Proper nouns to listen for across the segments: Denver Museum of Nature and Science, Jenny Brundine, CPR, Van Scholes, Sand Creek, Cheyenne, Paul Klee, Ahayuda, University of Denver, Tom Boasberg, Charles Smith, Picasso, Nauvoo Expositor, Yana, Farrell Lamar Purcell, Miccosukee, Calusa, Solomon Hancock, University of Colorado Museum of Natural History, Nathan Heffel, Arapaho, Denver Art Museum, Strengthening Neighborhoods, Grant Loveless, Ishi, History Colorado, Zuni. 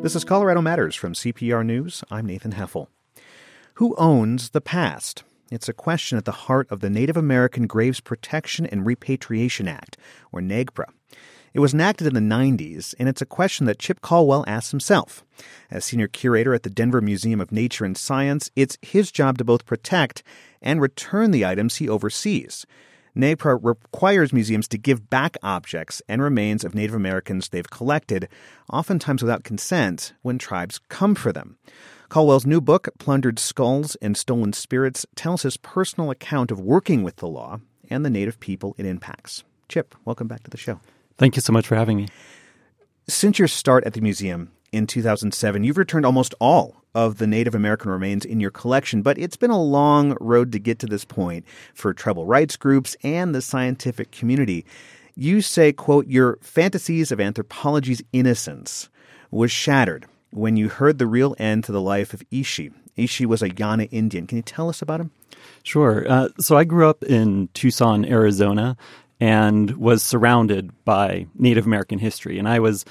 This is Colorado Matters from CPR News. I'm Nathan Heffel. Who owns the past? It's a question at the heart of the Native American Graves Protection and Repatriation Act, or NAGPRA. It was enacted in the 90s, and it's a question that Chip Colwell asks himself. As senior curator at the Denver Museum of Nature and Science, it's his job to both protect and return the items he oversees. NAGPRA requires museums to give back objects and remains of Native Americans they've collected, oftentimes without consent, when tribes come for them. Colwell's new book, Plundered Skulls and Stolen Spirits, tells his personal account of working with the law and the Native people it impacts. Chip, welcome back to the show. Thank you so much for having me. Since your start at the museum in 2007, you've returned almost all of the Native American remains in your collection, but it's been a long road to get to this point for tribal rights groups and the scientific community. You say, quote, your fantasies of anthropology's innocence was shattered when you heard the real end to the life of Ishi. Ishi was a Yana Indian. Can you tell us about him? Sure. So I grew up in Tucson, Arizona, and was surrounded by Native American history. And I was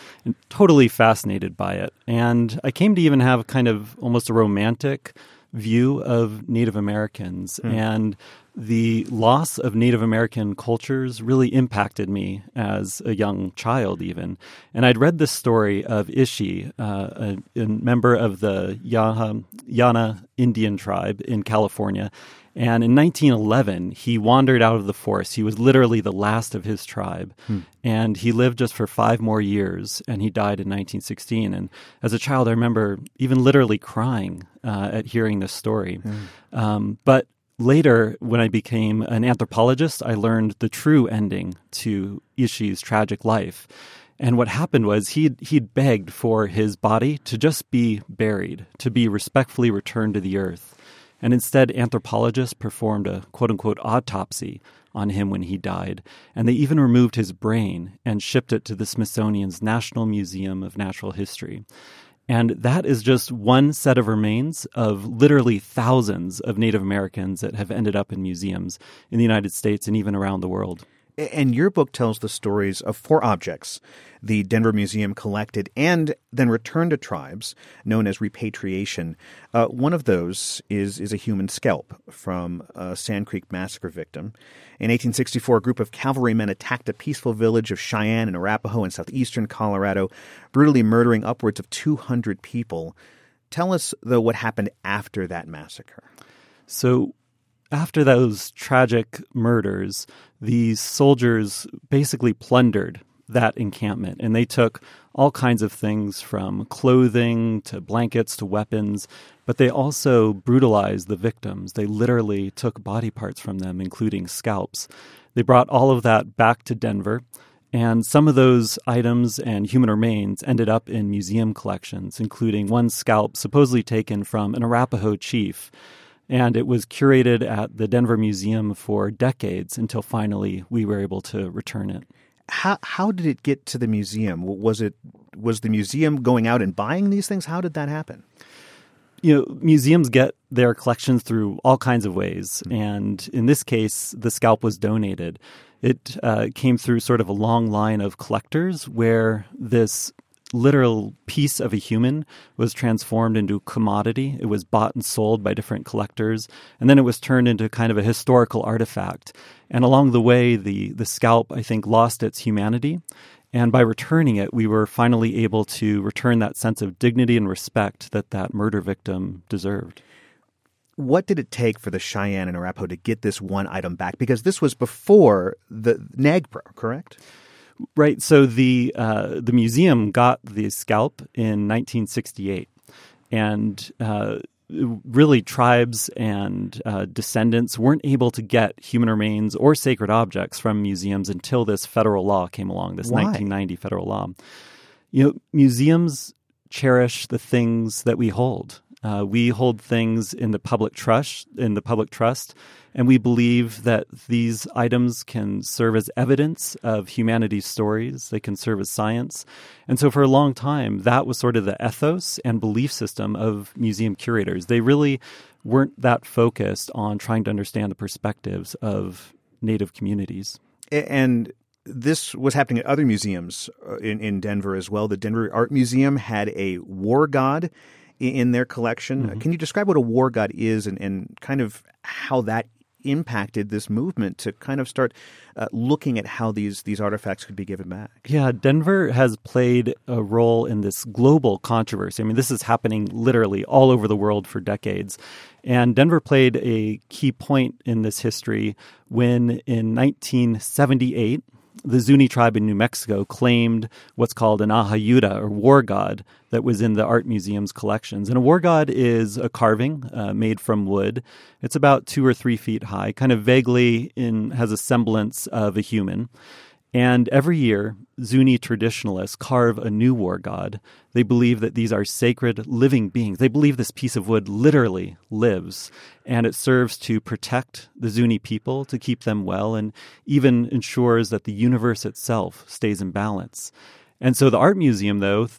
totally fascinated by it. And I came to even have kind of almost a romantic view of Native Americans. And the loss of Native American cultures really impacted me as a young child even. And I'd read this story of Ishi, a member of the Yana Indian tribe in California. And in 1911, he wandered out of the forest. He was literally the last of his tribe. And he lived just for 5 more years, and he died in 1916. And as a child, I remember even literally crying at hearing this story. But later, when I became an anthropologist, I learned the true ending to Ishi's tragic life. And what happened was he'd begged for his body to just be buried, to be respectfully returned to the earth. And instead, anthropologists performed a quote-unquote autopsy on him when he died. And they even removed his brain and shipped it to the Smithsonian's National Museum of Natural History. And that is just one set of remains of literally thousands of Native Americans that have ended up in museums in the United States and even around the world. And your book tells the stories of 4 objects the Denver Museum collected and then returned to tribes, known as repatriation. One of those is a human scalp from a Sand Creek massacre victim. In 1864, a group of cavalrymen attacked a peaceful village of Cheyenne and Arapaho in southeastern Colorado, brutally murdering upwards of 200 people. Tell us, though, what happened after that massacre. So after those tragic murders, these soldiers basically plundered that encampment, and they took all kinds of things from clothing to blankets to weapons, but they also brutalized the victims. They literally took body parts from them, including scalps. They brought all of that back to Denver, and some of those items and human remains ended up in museum collections, including one scalp supposedly taken from an Arapaho chief. And it was curated at the Denver Museum for decades until finally we were able to return it. How did it get to the museum? Was the museum going out and buying these things? How did that happen? You know, museums get their collections through all kinds of ways. And in this case, the scalp was donated. It came through sort of a long line of collectors where this literal piece of a human was transformed into a commodity. It was bought and sold by different collectors, and then it was turned into kind of a historical artifact. And along the way, the scalp, I think, lost its humanity. And by returning it, we were finally able to return that sense of dignity and respect that that murder victim deserved. What did it take for the Cheyenne and Arapaho to get this one item back? Because this was before the NAGPRA, correct? Right. So the museum got the scalp in 1968, and really tribes and descendants weren't able to get human remains or sacred objects from museums until this federal law came along, this 1990 federal law. You know, museums cherish the things that we hold. We hold things in the public trust, and we believe that these items can serve as evidence of humanity's stories. They can serve as science. And so for a long time, that was sort of the ethos and belief system of museum curators. They really weren't that focused on trying to understand the perspectives of Native communities. And this was happening at other museums in Denver as well. The Denver Art Museum had a war god in their collection. Mm-hmm. Can you describe what a war god is and kind of how that impacted this movement to kind of start looking at how these artifacts could be given back? Yeah, Denver has played a role in this global controversy. I mean, this is happening literally all over the world for decades. And Denver played a key point in this history when in 1978, the Zuni tribe in New Mexico claimed what's called an Ahayuda, or war god, that was in the art museum's collections. And a war god is a carving made from wood. It's about 2 or 3 feet high, kind of vaguely has a semblance of a human. And every year, Zuni traditionalists carve a new war god. They believe that these are sacred living beings. They believe this piece of wood literally lives, and it serves to protect the Zuni people, to keep them well, and even ensures that the universe itself stays in balance. And so the art museum, though,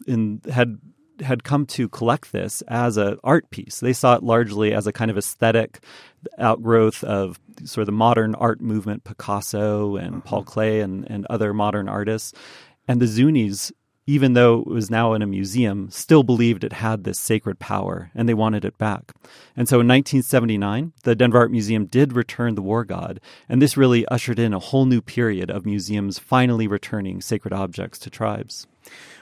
had come to collect this as an art piece. They saw it largely as a kind of aesthetic outgrowth of sort of the modern art movement, Picasso and Paul Klee and other modern artists. And the Zunis, even though it was now in a museum, still believed it had this sacred power, and they wanted it back. And so in 1979, the Denver Art Museum did return the war god, and this really ushered in a whole new period of museums finally returning sacred objects to tribes.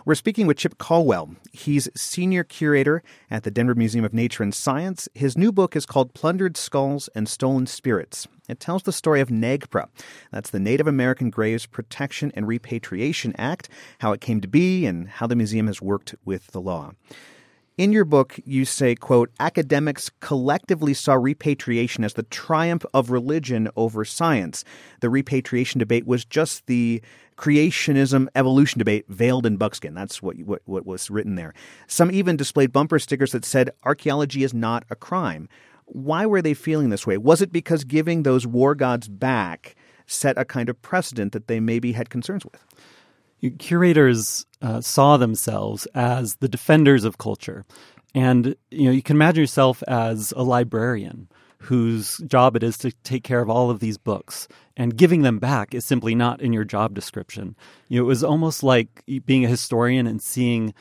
We're speaking with Chip Colwell. He's senior curator at the Denver Museum of Nature and Science. His new book is called Plundered Skulls and Stolen Spirits. It tells the story of NAGPRA. That's the Native American Graves Protection and Repatriation Act, how it came to be, and how the museum has worked with the law. In your book, you say, quote, academics collectively saw repatriation as the triumph of religion over science. The repatriation debate was just the creationism evolution debate veiled in buckskin. That's what was written there. Some even displayed bumper stickers that said archaeology is not a crime. Why were they feeling this way? Was it because giving those war gods back set a kind of precedent that they maybe had concerns with? Curators saw themselves as the defenders of culture. And, you can imagine yourself as a librarian whose job it is to take care of all of these books. And giving them back is simply not in your job description. It was almost like being a historian and seeing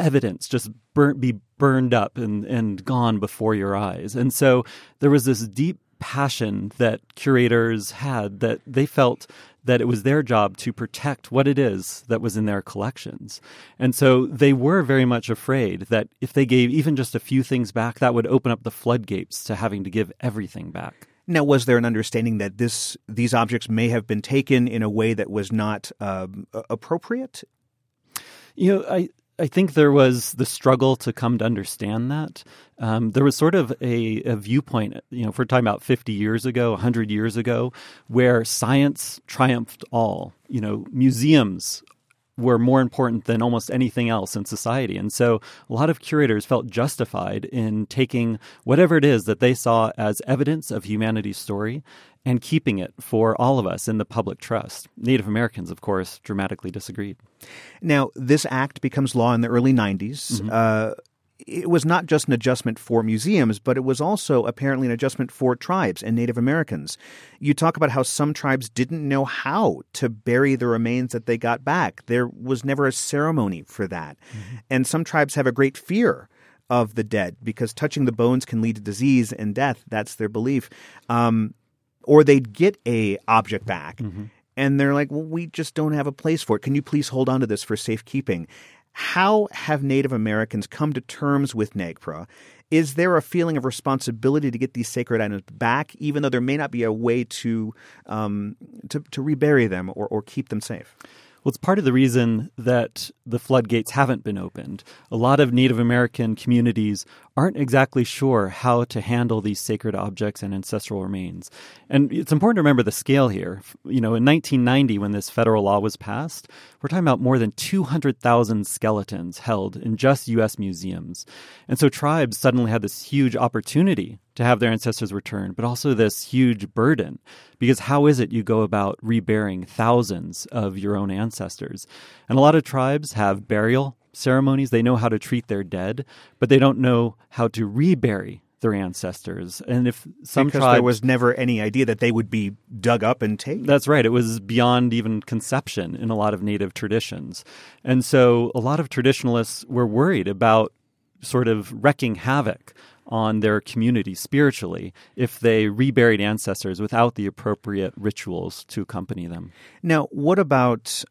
evidence just burned up and gone before your eyes. And so there was this deep passion that curators had, that they felt that it was their job to protect what it is that was in their collections. And so they were very much afraid that if they gave even just a few things back, that would open up the floodgates to having to give everything back. Now, was there an understanding that these objects may have been taken in a way that was not appropriate? I think there was the struggle to come to understand that. There was sort of a viewpoint, if we're talking about 50 years ago, 100 years ago, where science triumphed all. Museums were more important than almost anything else in society. And so a lot of curators felt justified in taking whatever it is that they saw as evidence of humanity's story and keeping it for all of us in the public trust. Native Americans, of course, dramatically disagreed. Now, this act becomes law in the early 90s. Mm-hmm. It was not just an adjustment for museums, but it was also apparently an adjustment for tribes and Native Americans. You talk about how some tribes didn't know how to bury the remains that they got back. There was never a ceremony for that. Mm-hmm. And some tribes have a great fear of the dead because touching the bones can lead to disease and death. That's their belief. Or they'd get a object back, mm-hmm. and they're like, well, we just don't have a place for it. Can you please hold on to this for safekeeping? How have Native Americans come to terms with NAGPRA? Is there a feeling of responsibility to get these sacred items back, even though there may not be a way to rebury them or keep them safe? Well, it's part of the reason that the floodgates haven't been opened. A lot of Native American communities aren't exactly sure how to handle these sacred objects and ancestral remains. And it's important to remember the scale here. In 1990, when this federal law was passed, we're talking about more than 200,000 skeletons held in just U.S. museums. And so tribes suddenly had this huge opportunity to have their ancestors returned, but also this huge burden, because how is it you go about reburying thousands of your own ancestors? And a lot of tribes have burial ceremonies. They know how to treat their dead, but they don't know how to rebury their ancestors. And if some tribe, there was never any idea that they would be dug up and taken. That's right. It was beyond even conception in a lot of Native traditions. And so a lot of traditionalists were worried about sort of wrecking havoc on their community spiritually if they reburied ancestors without the appropriate rituals to accompany them. Now, what about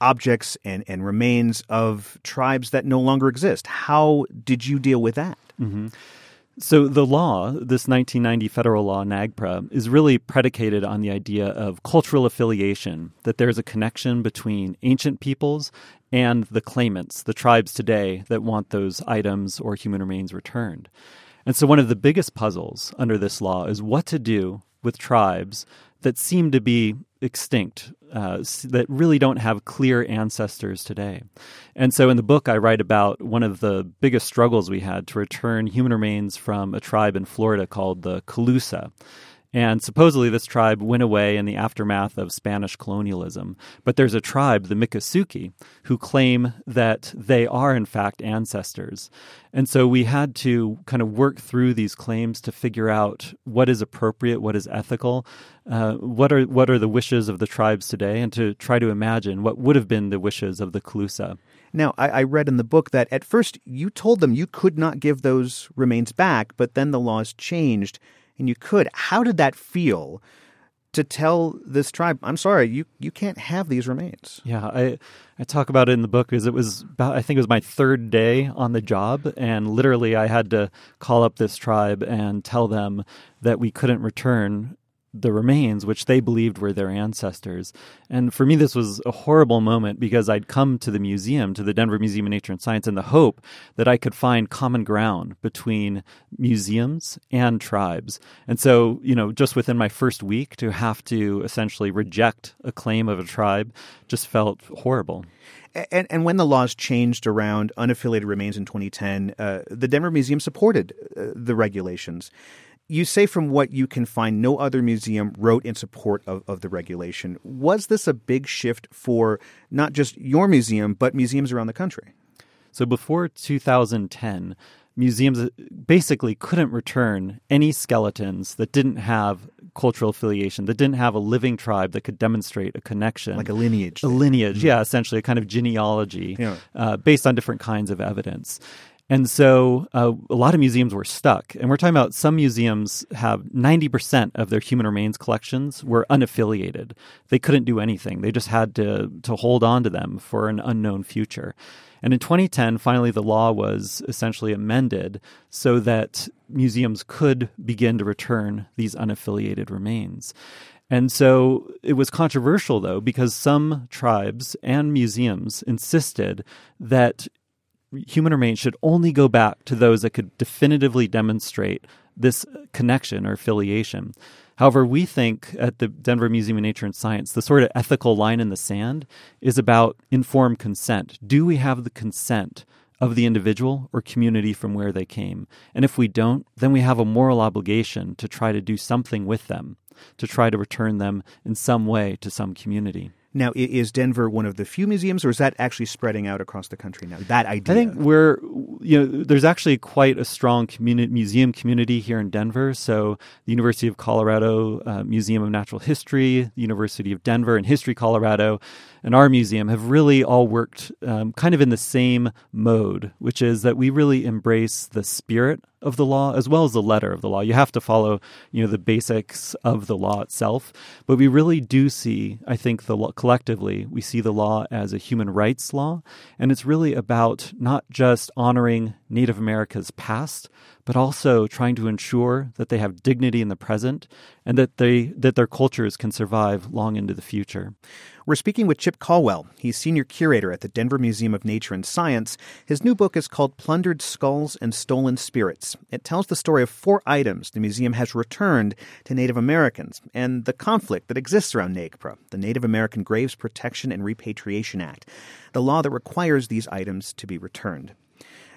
objects and remains of tribes that no longer exist? How did you deal with that? Mm-hmm. So the law, this 1990 federal law, NAGPRA, is really predicated on the idea of cultural affiliation, that there's a connection between ancient peoples and the claimants, the tribes today that want those items or human remains returned. And so one of the biggest puzzles under this law is what to do with tribes that seem to be extinct, that really don't have clear ancestors today. And so in the book, I write about one of the biggest struggles we had to return human remains from a tribe in Florida called the Calusa. And supposedly this tribe went away in the aftermath of Spanish colonialism. But there's a tribe, the Miccosukee, who claim that they are, in fact, ancestors. And so we had to kind of work through these claims to figure out what is appropriate, what is ethical, what are the wishes of the tribes today, and to try to imagine what would have been the wishes of the Calusa. Now, I read in the book that at first you told them you could not give those remains back, but then the laws changed. And you could. How did that feel to tell this tribe, I'm sorry, you can't have these remains? Yeah, I talk about it in the book because it was about, I think it was my third day on the job. And literally I had to call up this tribe and tell them that we couldn't return the remains, which they believed were their ancestors. And for me, this was a horrible moment because I'd come to the museum, to the Denver Museum of Nature and Science, in the hope that I could find common ground between museums and tribes. And so, you know, just within my first week to have to essentially reject a claim of a tribe just felt horrible. And when the laws changed around unaffiliated remains in 2010, the Denver Museum supported the regulations. You say from what you can find, no other museum wrote in support of the regulation. Was this a big shift for not just your museum, but museums around the country? So before 2010, museums basically couldn't return any skeletons that didn't have cultural affiliation, that didn't have a living tribe that could demonstrate a connection. Like a lineage. A lineage, yeah, essentially a kind of genealogy based on different kinds of evidence. And so a lot of museums were stuck. And we're talking about some museums have 90% of their human remains collections were unaffiliated. They couldn't do anything. They just had to hold on to them for an unknown future. And in 2010, finally, the law was essentially amended so that museums could begin to return these unaffiliated remains. And so it was controversial, though, because some tribes and museums insisted that human remains should only go back to those that could definitively demonstrate this connection or affiliation. However, we think at the Denver Museum of Nature and Science, the sort of ethical line in the sand is about informed consent. Do we have the consent of the individual or community from where they came? And if we don't, then we have a moral obligation to try to do something with them, to try to return them in some way to some community. Now, is Denver one of the few museums, or is that actually spreading out across the country now, that idea? I think there's actually quite a strong museum community here in Denver. So the University of Colorado Museum of Natural History, the University of Denver, and History Colorado, and our museum have really all worked kind of in the same mode, which is that we really embrace the spirit of the law as well as the letter of the law. You have to follow, the basics of the law itself. But we really do see, I think, collectively, we see the law as a human rights law. And it's really about not just honoring Native America's past, but also trying to ensure that they have dignity in the present and that their cultures can survive long into the future. We're speaking with Chip Colwell. He's senior curator at the Denver Museum of Nature and Science. His new book is called Plundered Skulls and Stolen Spirits. It tells the story of four items the museum has returned to Native Americans and the conflict that exists around NAGPRA, the Native American Graves Protection and Repatriation Act, the law that requires these items to be returned.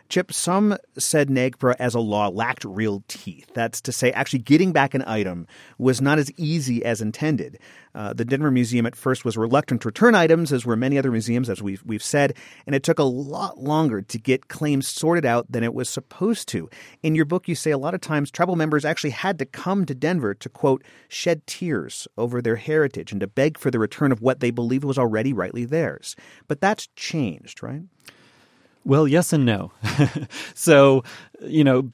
Chip, some said NAGPRA as a law lacked real teeth. That's to say, actually getting back an item was not as easy as intended. The Denver Museum at first was reluctant to return items, as were many other museums, as we've said, and it took a lot longer to get claims sorted out than it was supposed to. In your book, you say a lot of times tribal members actually had to come to Denver to, quote, shed tears over their heritage and to beg for the return of what they believed was already rightly theirs. But that's changed, right? Well, yes and no. So,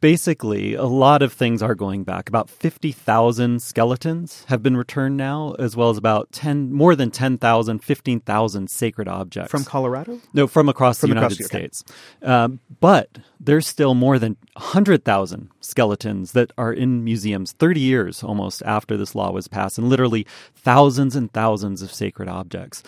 basically, a lot of things are going back. About 50,000 skeletons have been returned now, as well as about more than 10,000, 15,000 sacred objects. From Colorado? No, from across the United States. Okay. But there's still more than 100,000 skeletons that are in museums 30 years almost after this law was passed, and literally thousands and thousands of sacred objects.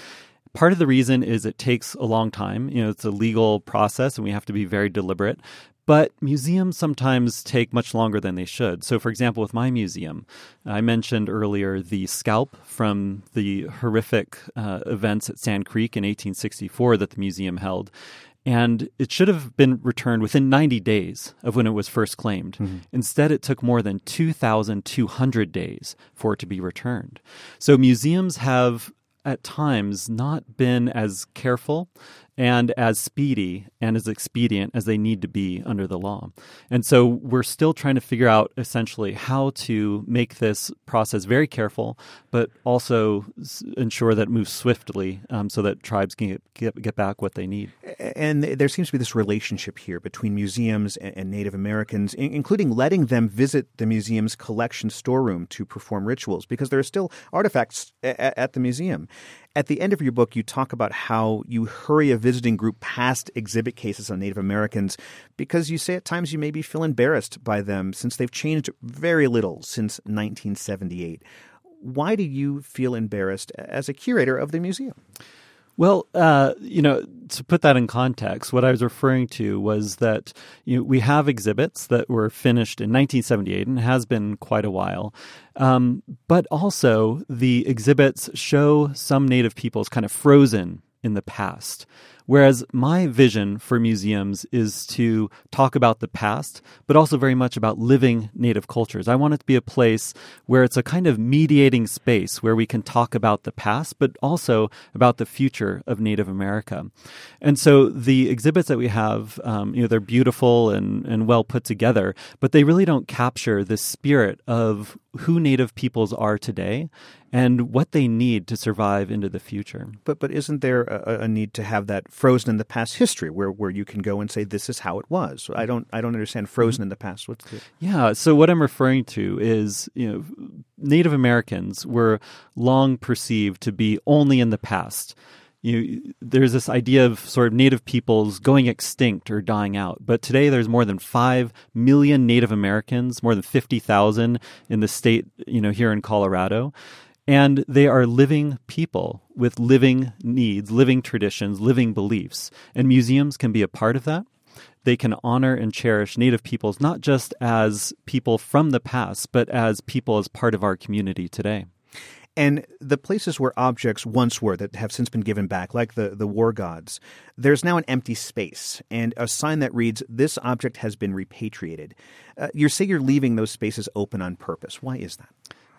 Part of the reason is it takes a long time. It's a legal process and we have to be very deliberate. But museums sometimes take much longer than they should. So, for example, with my museum, I mentioned earlier the scalp from the horrific events at Sand Creek in 1864 that the museum held. And it should have been returned within 90 days of when it was first claimed. Mm-hmm. Instead, it took more than 2,200 days for it to be returned. So museums have at times not been as careful and as speedy and as expedient as they need to be under the law. And so we're still trying to figure out essentially how to make this process very careful, but also ensure that it moves swiftly so that tribes can get back what they need. And there seems to be this relationship here between museums and Native Americans, including letting them visit the museum's collection storeroom to perform rituals, because there are still artifacts at the museum. At the end of your book, you talk about how you hurry a visiting group past exhibit cases on Native Americans because you say at times you maybe feel embarrassed by them since they've changed very little since 1978. Why do you feel embarrassed as a curator of the museum? Well, to put that in context, what I was referring to was that we have exhibits that were finished in 1978 and has been quite a while. But also the exhibits show some Native peoples kind of frozen in the past. Whereas my vision for museums is to talk about the past, but also very much about living Native cultures. I want it to be a place where it's a kind of mediating space where we can talk about the past, but also about the future of Native America. And so the exhibits that we have, they're beautiful and well put together, but they really don't capture the spirit of who Native peoples are today and what they need to survive into the future. But isn't there a need to have that frozen in the past history where you can go and say, this is how it was? I don't understand frozen in the past. Yeah, so what I'm referring to is, Native Americans were long perceived to be only in the past. There's this idea of sort of Native peoples going extinct or dying out. But today there's more than 5 million Native Americans, more than 50,000 in the state, here in Colorado. And they are living people with living needs, living traditions, living beliefs. And museums can be a part of that. They can honor and cherish Native peoples, not just as people from the past, but as people as part of our community today. And the places where objects once were that have since been given back, like the war gods, there's now an empty space and a sign that reads, this object has been repatriated. You say you're leaving those spaces open on purpose. Why is that?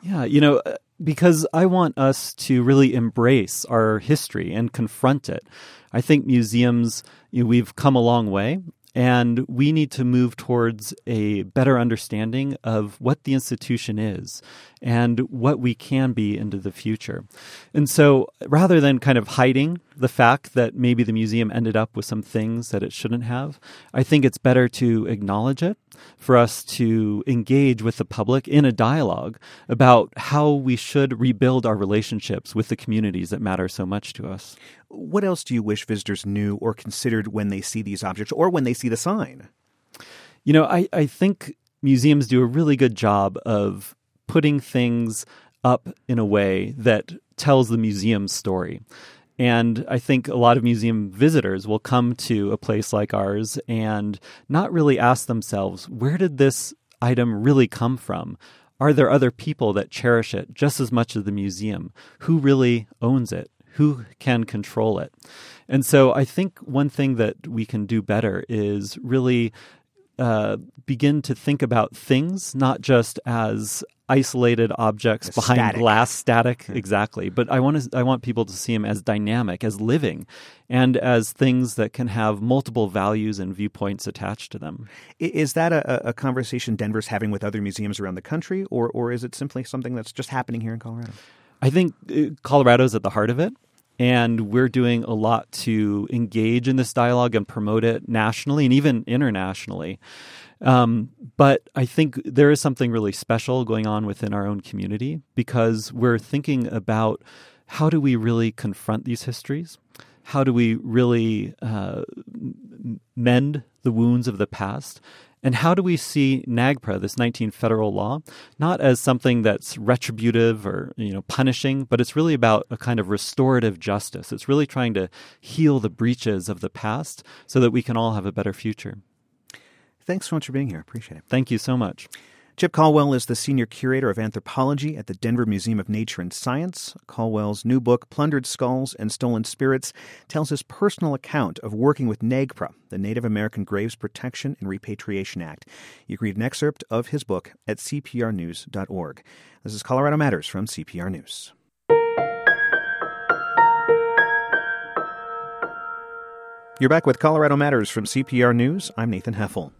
Yeah, because I want us to really embrace our history and confront it. I think museums, we've come a long way. And we need to move towards a better understanding of what the institution is and what we can be into the future. And so rather than kind of hiding the fact that maybe the museum ended up with some things that it shouldn't have, I think it's better to acknowledge it, for us to engage with the public in a dialogue about how we should rebuild our relationships with the communities that matter so much to us. What else do you wish visitors knew or considered when they see these objects or when they see the sign? I think museums do a really good job of putting things up in a way that tells the museum's story. And I think a lot of museum visitors will come to a place like ours and not really ask themselves, where did this item really come from? Are there other people that cherish it just as much as the museum? Who really owns it? who can control it? And so I think one thing that we can do better is really begin to think about things, not just as isolated objects behind glass, static, exactly. But I want people to see them as dynamic, as living, and as things that can have multiple values and viewpoints attached to them. Is that a conversation Denver's having with other museums around the country, or is it simply something that's just happening here in Colorado? I think Colorado's at the heart of it. And we're doing a lot to engage in this dialogue and promote it nationally and even internationally. But I think there is something really special going on within our own community because we're thinking about how do we really confront these histories? How do we really mend the wounds of the past? And how do we see NAGPRA, this 19 federal law, not as something that's retributive or, punishing, but it's really about a kind of restorative justice. It's really trying to heal the breaches of the past so that we can all have a better future. Thanks so much for being here. Appreciate it. Thank you so much. Chip Colwell is the Senior Curator of Anthropology at the Denver Museum of Nature and Science. Colwell's new book, Plundered Skulls and Stolen Spirits, tells his personal account of working with NAGPRA, the Native American Graves Protection and Repatriation Act. You can read an excerpt of his book at cprnews.org. This is Colorado Matters from CPR News. You're back with Colorado Matters from CPR News. I'm Nathan Heffel.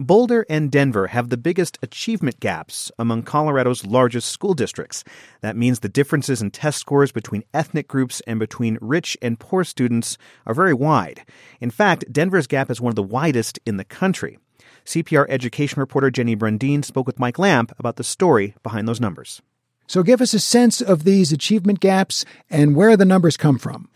Boulder and Denver have the biggest achievement gaps among Colorado's largest school districts. That means the differences in test scores between ethnic groups and between rich and poor students are very wide. In fact, Denver's gap is one of the widest in the country. CPR education reporter Jenny Brundine spoke with Mike Lamp about the story behind those numbers. So give us a sense of these achievement gaps and where the numbers come from.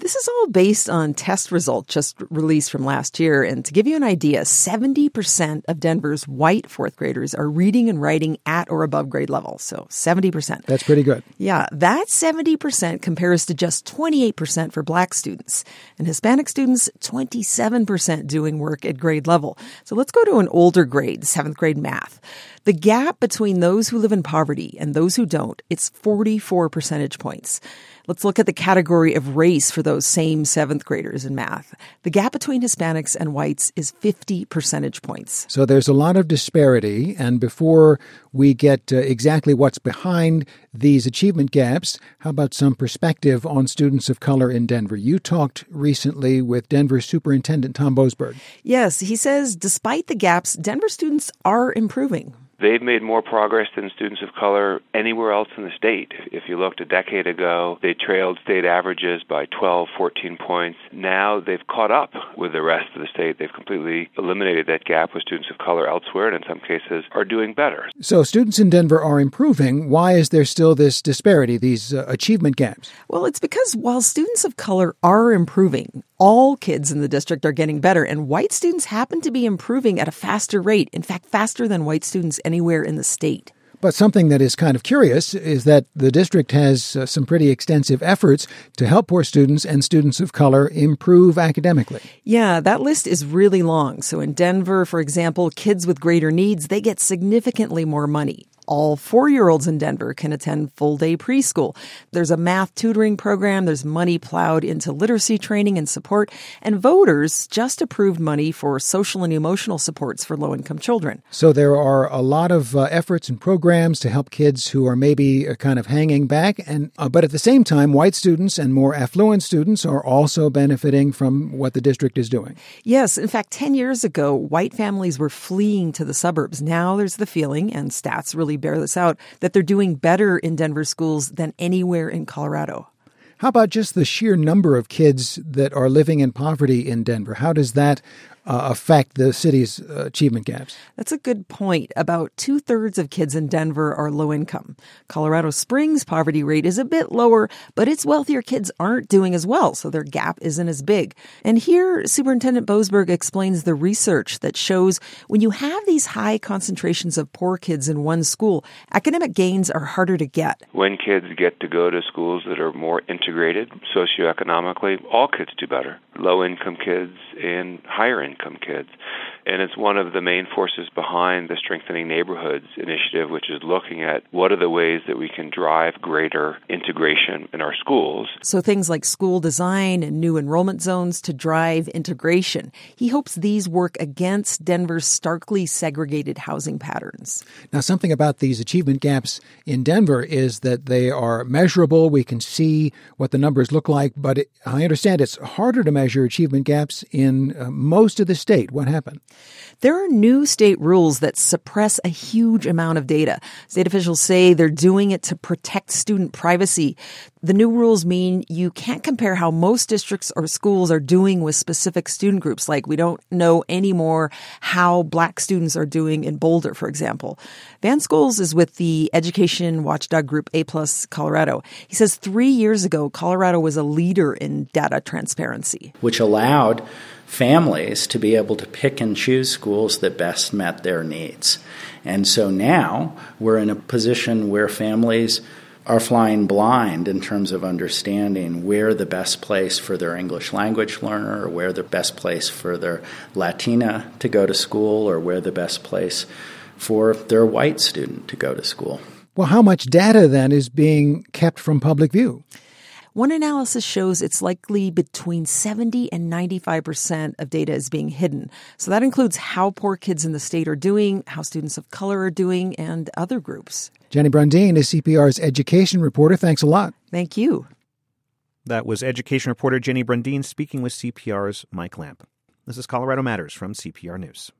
This is all based on test results just released from last year. And to give you an idea, 70% of Denver's white fourth graders are reading and writing at or above grade level. So 70%. That's pretty good. Yeah, that 70% compares to just 28% for black students. And Hispanic students, 27% doing work at grade level. So let's go to an older grade, seventh grade math. The gap between those who live in poverty and those who don't, it's 44 percentage points. Let's look at the category of race for those same seventh graders in math. The gap between Hispanics and whites is 50 percentage points. So there's a lot of disparity. And before we get exactly what's behind these achievement gaps, how about some perspective on students of color in Denver? You talked recently with Denver Superintendent Tom Boasberg. Yes, he says despite the gaps, Denver students are improving. They've made more progress than students of color anywhere else in the state. If you looked a decade ago, they trailed state averages by 12, 14 points. Now they've caught up with the rest of the state. They've completely eliminated that gap with students of color elsewhere and in some cases are doing better. So students in Denver are improving. Why is there still this disparity, these achievement gaps? Well, it's because while students of color are improving, all kids in the district are getting better, and white students happen to be improving at a faster rate, in fact, faster than white students anywhere in the state. But something that is kind of curious is that the district has some pretty extensive efforts to help poor students and students of color improve academically. Yeah, that list is really long. So in Denver, for example, kids with greater needs, they get significantly more money. All 4-year-olds in Denver can attend full-day preschool. There's a math tutoring program. There's money plowed into literacy training and support. And voters just approved money for social and emotional supports for low-income children. So there are a lot of efforts and programs to help kids who are maybe kind of hanging back. And but at the same time, white students and more affluent students are also benefiting from what the district is doing. Yes. In fact, 10 years ago, white families were fleeing to the suburbs. Now there's the feeling, and stats really bear this out, that they're doing better in Denver schools than anywhere in Colorado. How about just the sheer number of kids that are living in poverty in Denver? How does that affect the city's achievement gaps? That's a good point. About 2/3 of kids in Denver are low income. Colorado Springs' poverty rate is a bit lower, but its wealthier kids aren't doing as well, so their gap isn't as big. And here, Superintendent Boasberg explains the research that shows when you have these high concentrations of poor kids in one school, academic gains are harder to get. When kids get to go to schools that are more integrated socioeconomically, all kids do better. Low income kids and higher income kids. And it's one of the main forces behind the Strengthening Neighborhoods initiative, which is looking at what are the ways that we can drive greater integration in our schools. So things like school design and new enrollment zones to drive integration. He hopes these work against Denver's starkly segregated housing patterns. Now, something about these achievement gaps in Denver is that they are measurable. We can see what the numbers look like, but I understand it's harder to measure achievement gaps in most of the state. What happened? There are new state rules that suppress a huge amount of data. State officials say they're doing it to protect student privacy. The new rules mean you can't compare how most districts or schools are doing with specific student groups. Like, we don't know anymore how Black students are doing in Boulder, for example. Van Scholes is with the education watchdog group A+ Colorado. He says 3 years ago, Colorado was a leader in data transparency, which allowed families to be able to pick and choose schools that best met their needs. And so now we're in a position where families are flying blind in terms of understanding where the best place for their English language learner, or where the best place for their Latina to go to school, or where the best place for their white student to go to school. Well, how much data then is being kept from public view? One analysis shows it's likely between 70 and 95% of data is being hidden. So that includes how poor kids in the state are doing, how students of color are doing, and other groups. Jenny Brundine is CPR's education reporter. Thanks a lot. Thank you. That was education reporter Jenny Brundine speaking with CPR's Mike Lamp. This is Colorado Matters from CPR News.